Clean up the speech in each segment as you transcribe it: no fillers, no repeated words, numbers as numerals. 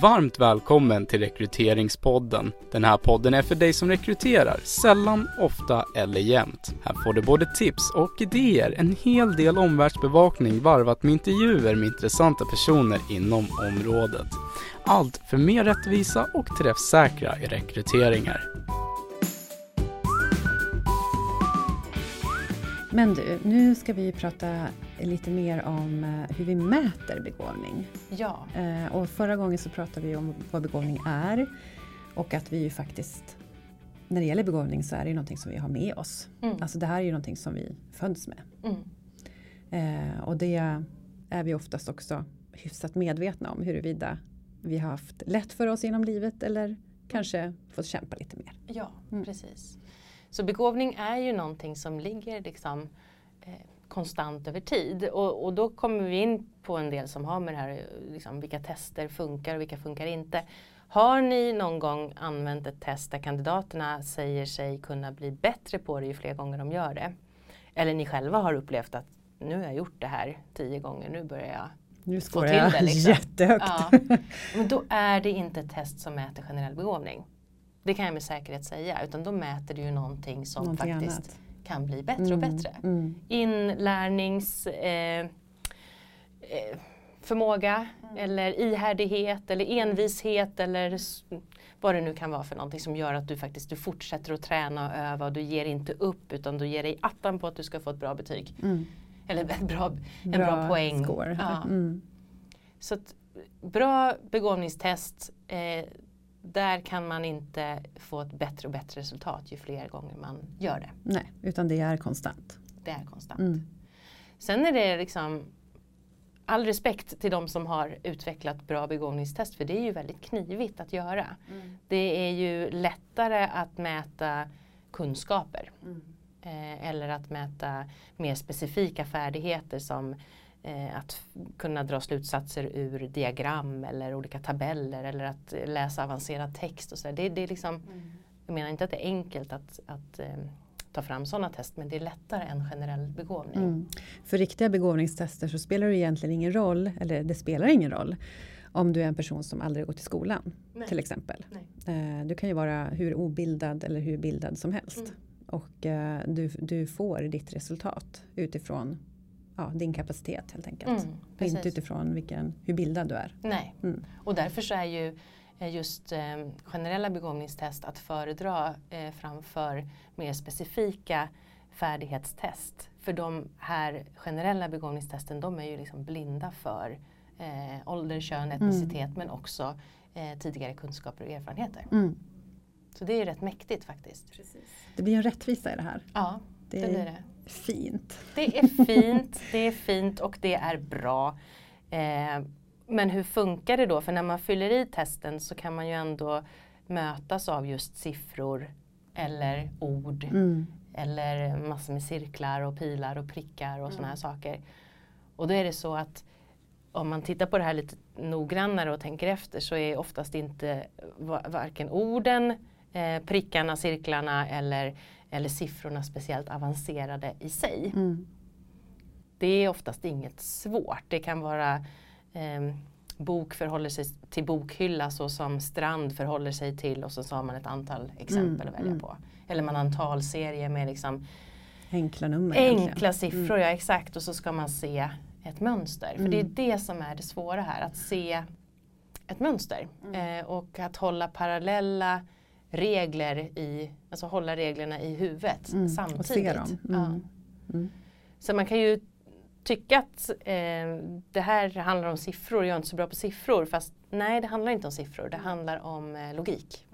Varmt välkommen till Rekryteringspodden. Den här podden är för dig som rekryterar, sällan, ofta eller jämt. Här får du både tips och idéer, en hel del omvärldsbevakning varvat med intervjuer med intressanta personer inom området. Allt för mer rättvisa och träffsäkra i rekryteringar. Men du, nu ska vi prata lite mer om hur vi mäter begåvning. Ja. Och förra gången så pratade vi om vad begåvning är. Och att vi ju faktiskt, när det gäller begåvning så är det ju någonting som vi har med oss. Mm. Alltså det här är ju någonting som vi föds med. Mm. Och det är vi oftast också hyfsat medvetna om, huruvida vi har haft lätt för oss genom livet eller kanske fått kämpa lite mer. Ja, precis. Så begåvning är ju någonting som ligger liksom, konstant över tid. Och då kommer vi in på en del som har med det här, liksom, vilka tester funkar och vilka funkar inte. Har ni någon gång använt ett test där kandidaterna säger sig kunna bli bättre på det ju fler gånger de gör det? Eller ni själva har upplevt att nu har jag gjort det här 10 gånger, nu börjar jag. Nu skår jag det, liksom. Jättehögt. Ja. Men då är det inte ett test som mäter generell begåvning. Det kan jag med säkerhet säga. Utan då mäter det ju någonting som faktiskt annat kan bli bättre och bättre. Mm. Inlärningsförmåga eller ihärdighet eller envishet eller vad det nu kan vara för någonting som gör att du faktiskt du fortsätter att träna och öva och du ger inte upp utan du ger dig attan på att du ska få ett bra betyg. Mm. Eller en bra poäng. Ja. Mm. Så att bra begåvningstest, där kan man inte få ett bättre och bättre resultat ju fler gånger man gör det. Nej, utan det är konstant. Det är konstant. Mm. Sen är det liksom all respekt till de som har utvecklat bra begåvningstest, för det är ju väldigt knivigt att göra. Mm. Det är ju lättare att mäta kunskaper eller att mäta mer specifika färdigheter som att kunna dra slutsatser ur diagram eller olika tabeller eller att läsa avancerad text och så där. Det är liksom, jag menar inte att det är enkelt att ta fram sådana test, men det är lättare än generell begåvning. Mm. För riktiga begåvningstester så spelar det egentligen ingen roll, eller det spelar ingen roll om du är en person som aldrig går till skolan. Nej. Till exempel. Nej. Du kan ju vara hur obildad eller hur bildad som helst och du får ditt resultat utifrån din kapacitet helt enkelt. Mm, inte utifrån hur bildad du är. Nej. Mm. Och därför så är ju just generella begåvningstest att föredra framför mer specifika färdighetstest. För de här generella begåvningstesten, de är ju liksom blinda för ålder, kön, etnicitet men också tidigare kunskaper och erfarenheter. Mm. Så det är ju rätt mäktigt faktiskt. Precis. Det blir en rättvisa i det här. Ja, det blir det. Fint. Det är fint och det är bra. Men hur funkar det då? För när man fyller i testen så kan man ju ändå mötas av just siffror eller ord. Mm. Eller massor med cirklar och pilar och prickar och sådana här saker. Och då är det så att om man tittar på det här lite noggrannare och tänker efter så är oftast inte varken orden, prickarna, cirklarna eller siffrorna speciellt avancerade i sig. Mm. Det är oftast inget svårt. Det kan vara bok förhåller sig till bokhylla så som strand förhåller sig till och så har man ett antal exempel att välja på. Eller man har en talserie med liksom enkla nummer. Enkla siffror, ja exakt. Och så ska man se ett mönster. För det är det som är det svåra här, att se ett mönster. Och att hålla parallella regler alltså hålla reglerna i huvudet samtidigt. Och se dem. Mm. Ja. Mm. Så man kan ju tycka att det här handlar om siffror, jag är inte så bra på siffror. Fast nej, det handlar inte om siffror, det handlar om logik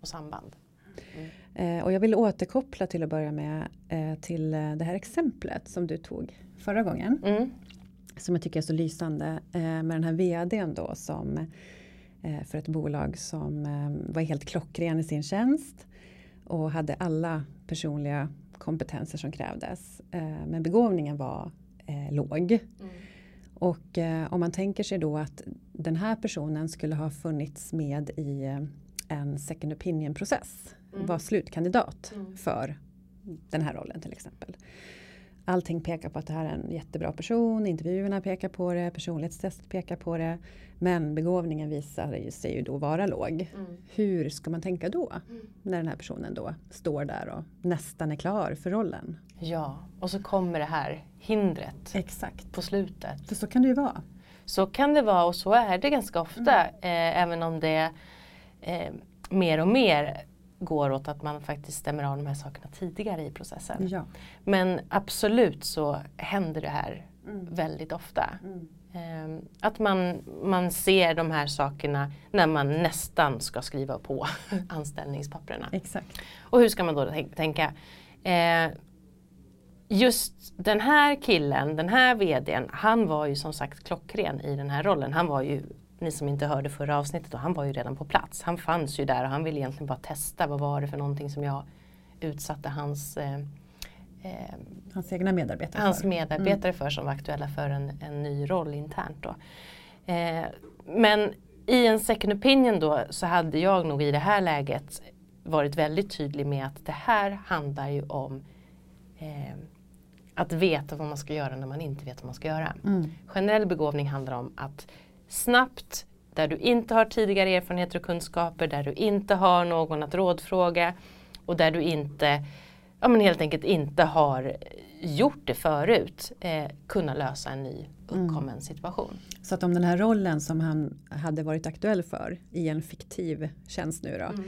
och samband. Mm. Och jag vill återkoppla till att börja med till det här exemplet som du tog förra gången. Mm. Som jag tycker är så lysande med den här vd:n då som för ett bolag som var helt klockren i sin tjänst och hade alla personliga kompetenser som krävdes. Men begåvningen var låg. Mm. Och om man tänker sig då att den här personen skulle ha funnits med i en second opinion-process. Var slutkandidat för den här rollen till exempel. Allting pekar på att det här är en jättebra person. Intervjuerna pekar på det. Personlighetstest pekar på det. Men begåvningen visar sig ju då vara låg. Mm. Hur ska man tänka då? Mm. När den här personen då står där och nästan är klar för rollen. Ja, och så kommer det här hindret. Exakt. På slutet. För så kan det ju vara. Så kan det vara, och så är det ganska ofta. Mm. Även om det mer och mer går åt att man faktiskt stämmer av de här sakerna tidigare i processen. Ja. Men absolut så händer det här väldigt ofta. Mm. Att man ser de här sakerna när man nästan ska skriva på anställningspapperna. Exakt. Och hur ska man då tänka? Just den här killen, den här vdn, han var ju som sagt klockren i den här rollen. Han var ju, ni som inte hörde förra avsnittet, och han var ju redan på plats. Han fanns ju där och han ville egentligen bara testa vad var det för någonting som jag utsatte hans egna medarbetare för som var aktuella för en ny roll internt då. Men i en second opinion då så hade jag nog i det här läget varit väldigt tydlig med att det här handlar ju om att veta vad man ska göra när man inte vet vad man ska göra. Mm. Generell begåvning handlar om att snabbt, där du inte har tidigare erfarenheter och kunskaper, där du inte har någon att rådfråga och där du inte, ja men helt enkelt inte har gjort det förut, kunna lösa en ny uppkommen situation. Så att om den här rollen som han hade varit aktuell för i en fiktiv tjänst nu då,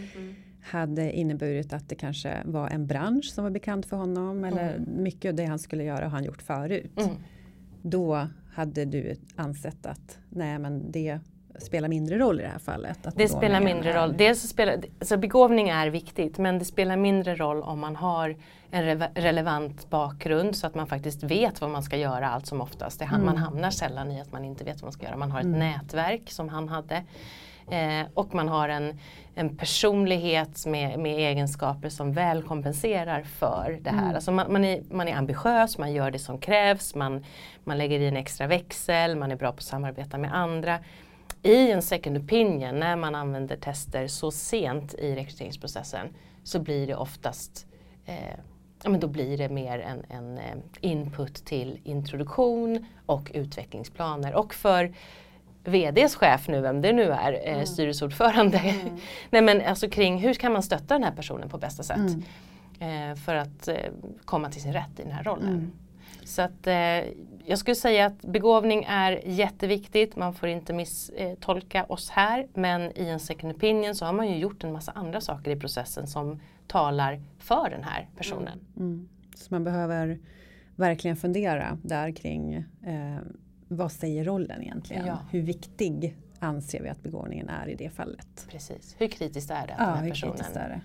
hade inneburit att det kanske var en bransch som var bekant för honom eller mycket av det han skulle göra har han gjort förut. Mm. Då hade du ansett att nej, men det spelar mindre roll i det här fallet. Att det spelar mindre roll. Så begåvning är viktigt, men det spelar mindre roll om man har en relevant bakgrund så att man faktiskt vet vad man ska göra allt som oftast. Man hamnar sällan i att man inte vet vad man ska göra. Man har ett nätverk som han hade. Och man har en personlighet med egenskaper som väl kompenserar för det här. Alltså man är ambitiös, man gör det som krävs, man lägger i en extra växel, man är bra på att samarbeta med andra. I en second opinion, när man använder tester så sent i rekryteringsprocessen, så blir det oftast men då blir det mer en input till introduktion och utvecklingsplaner. Och för VDs chef nu, vem det nu är, styrelseordförande. Nej, men alltså kring hur kan man stötta den här personen på bästa sätt för att komma till sin rätt i den här rollen. Så att jag skulle säga att begåvning är jätteviktigt. Man får inte misstolka oss här. Men i en second opinion så har man ju gjort en massa andra saker i processen som talar för den här personen. Så man behöver verkligen fundera där kring vad säger rollen egentligen? Ja. Hur viktig anser vi att begåvningen är i det fallet? Precis. Hur kritiskt är det att den här personen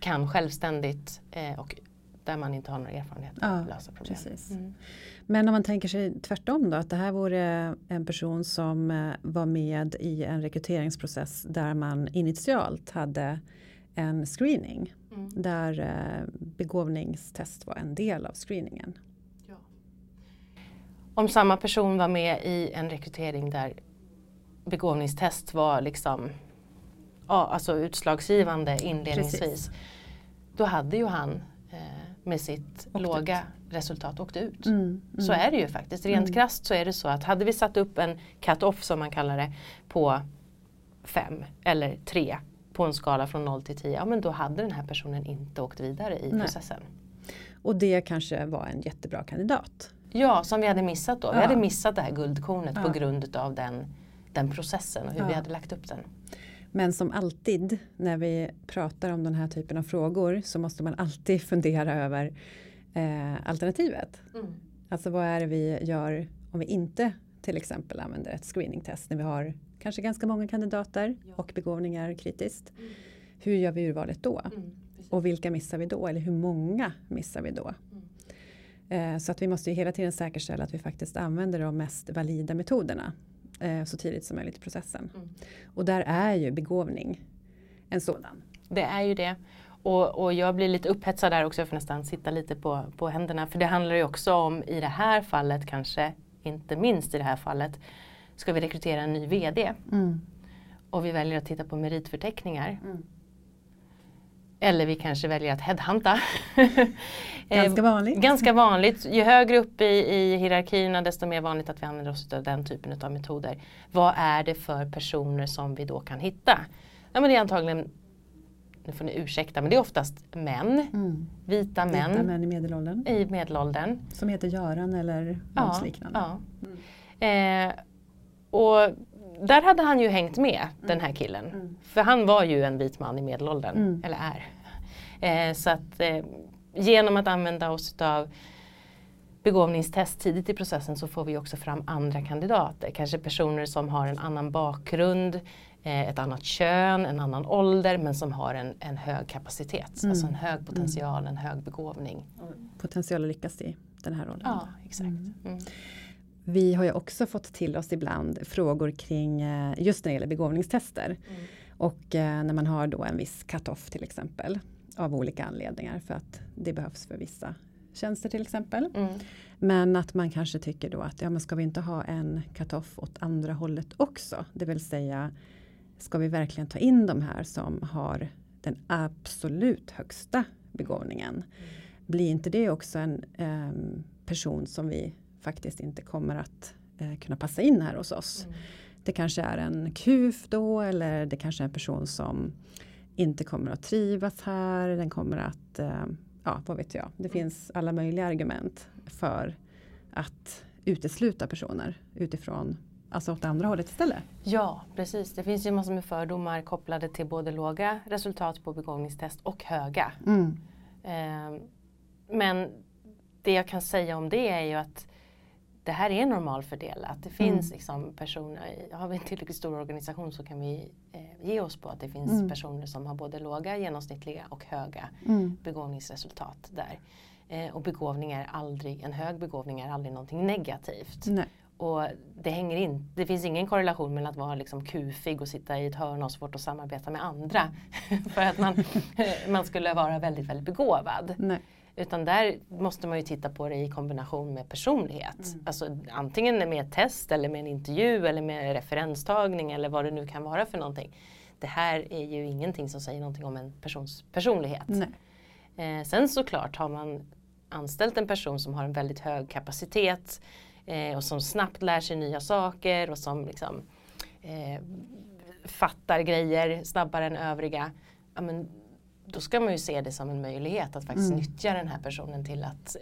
kan självständigt och där man inte har några erfarenheter att lösa problem? Precis. Men om man tänker sig tvärtom då, att det här vore en person som var med i en rekryteringsprocess där man initialt hade en screening. Där begåvningstest var en del av screeningen. Om samma person var med i en rekrytering där begåvningstest var liksom, alltså utslagsgivande inledningsvis. Precis. Då hade ju han med sitt låga resultat åkt ut. Så är det ju faktiskt. Rent krasst så är det så att hade vi satt upp en cut-off som man kallar det på 5 eller 3 på en skala från 0 till 10. Ja, men då hade den här personen inte åkt vidare i processen. Och det kanske var en jättebra kandidat. Ja, som vi hade missat då. Vi hade missat det här guldkornet på grund av den processen och hur vi hade lagt upp den. Men som alltid när vi pratar om den här typen av frågor så måste man alltid fundera över alternativet. Alltså vad är det vi gör om vi inte till exempel använder ett screeningtest när vi har kanske ganska många kandidater och begåvningar kritiskt. Hur gör vi urvalet då? Och vilka missar vi då? Eller hur många missar vi då? Så att vi måste ju hela tiden säkerställa att vi faktiskt använder de mest valida metoderna så tidigt som möjligt i processen. Och där är ju begåvning en sådan. Det är ju det. Och jag blir lite upphetsad där också. Jag får nästan sitta lite på händerna. För det handlar ju också om i det här fallet, kanske inte minst i det här fallet, ska vi rekrytera en ny vd. Och vi väljer att titta på meritförteckningar. Eller vi kanske väljer att headhunta Ganska vanligt. Ganska vanligt. Ju högre upp i hierarkierna desto mer vanligt att vi använder oss av den typen av metoder. Vad är det för personer som vi då kan hitta? Ja, men det är antagligen, nu får ni ursäkta, men det är oftast män. Mm. Vita män. Vita män i medelåldern. Som heter Göran eller något liknande. Ja. Mm. Och där hade han ju hängt med, den här killen. Mm. För han var ju en vit man i medelåldern. Mm. Eller är. Så att genom att använda oss av begåvningstest tidigt i processen så får vi också fram andra kandidater. Kanske personer som har en annan bakgrund, ett annat kön, en annan ålder, men som har en hög kapacitet. Mm. Alltså en hög potential, en hög begåvning. Potential att lyckas i den här åldern. Ja, exakt. Mm. Mm. Vi har ju också fått till oss ibland frågor kring just när det gäller begåvningstester. Mm. Och när man har då en viss cut-off till exempel. Av olika anledningar, för att det behövs för vissa tjänster till exempel. Mm. Men att man kanske tycker då att ja, men ska vi inte ha en cut-off åt andra hållet också? Det vill säga, ska vi verkligen ta in de här som har den absolut högsta begåvningen? Mm. Blir inte det också en person som vi faktiskt inte kommer att kunna passa in här hos oss? Mm. Det kanske är en kuf då, eller det kanske är en person som inte kommer att trivas här, den kommer att, ja vad vet jag, det finns alla möjliga argument för att utesluta personer utifrån, alltså åt andra hållet istället. Ja, precis. Det finns ju massor med fördomar kopplade till både låga resultat på begåvningstest och höga. Mm. Men det jag kan säga om det är ju att det här är normalfördelat. Det finns liksom personer, har vi en tillräckligt stor organisation så kan vi ge oss på att det finns personer som har både låga, genomsnittliga och höga begåvningsresultat där. Och begåvning är aldrig, en hög begåvning är aldrig någonting negativt. Nej. Och det hänger in, det finns ingen korrelation mellan att vara liksom kufig och sitta i ett hörn och svårt att samarbeta med andra för att man skulle vara väldigt, väldigt begåvad. Nej. Utan där måste man ju titta på det i kombination med personlighet. Mm. Alltså antingen med ett test eller med en intervju eller med referenstagning eller vad det nu kan vara för någonting. Det här är ju ingenting som säger någonting om en persons personlighet. Sen såklart har man anställt en person som har en väldigt hög kapacitet och som snabbt lär sig nya saker och som liksom, fattar grejer snabbare än övriga. Ja, men, då ska man ju se det som en möjlighet att faktiskt nyttja den här personen till att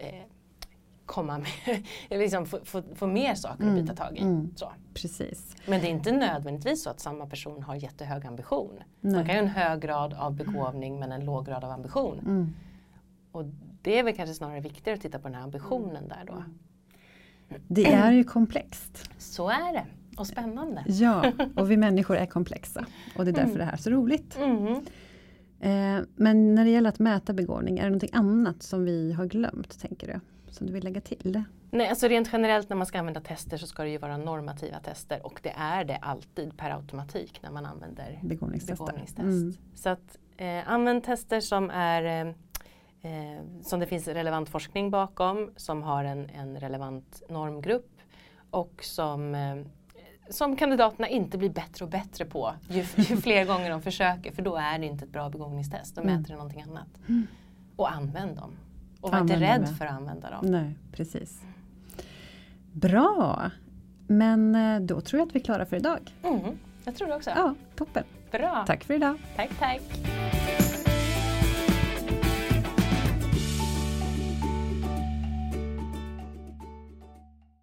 komma med, liksom få mer saker att bita tag i. Mm. Så. Precis. Men det är inte nödvändigtvis så att samma person har jättehög ambition. Nej. Man kan ju en hög grad av begåvning men en låg grad av ambition. Mm. Och det är väl kanske snarare viktigare att titta på den här ambitionen där då. Det är ju komplext. Så är det. Och spännande. Ja, och vi människor är komplexa. Och det är därför det här är så roligt. Mm. Men när det gäller att mäta begåvning, är det någonting annat som vi har glömt, tänker du? Som du vill lägga till? Nej, alltså rent generellt när man ska använda tester så ska det ju vara normativa tester. Och det är det alltid per automatik när man använder begåvningstest. Mm. Så att använd tester som är, som det finns relevant forskning bakom, som har en relevant normgrupp och som kandidaterna inte blir bättre och bättre på ju fler gånger de försöker. För då är det inte ett bra begåvningstest. De mäter någonting annat. Mm. Och använd dem. Och var inte rädd för att använda dem. Nej, precis. Bra. Men då tror jag att vi är klara för idag. Mm. Jag tror det också. Ja, toppen. Bra. Tack för idag. Tack.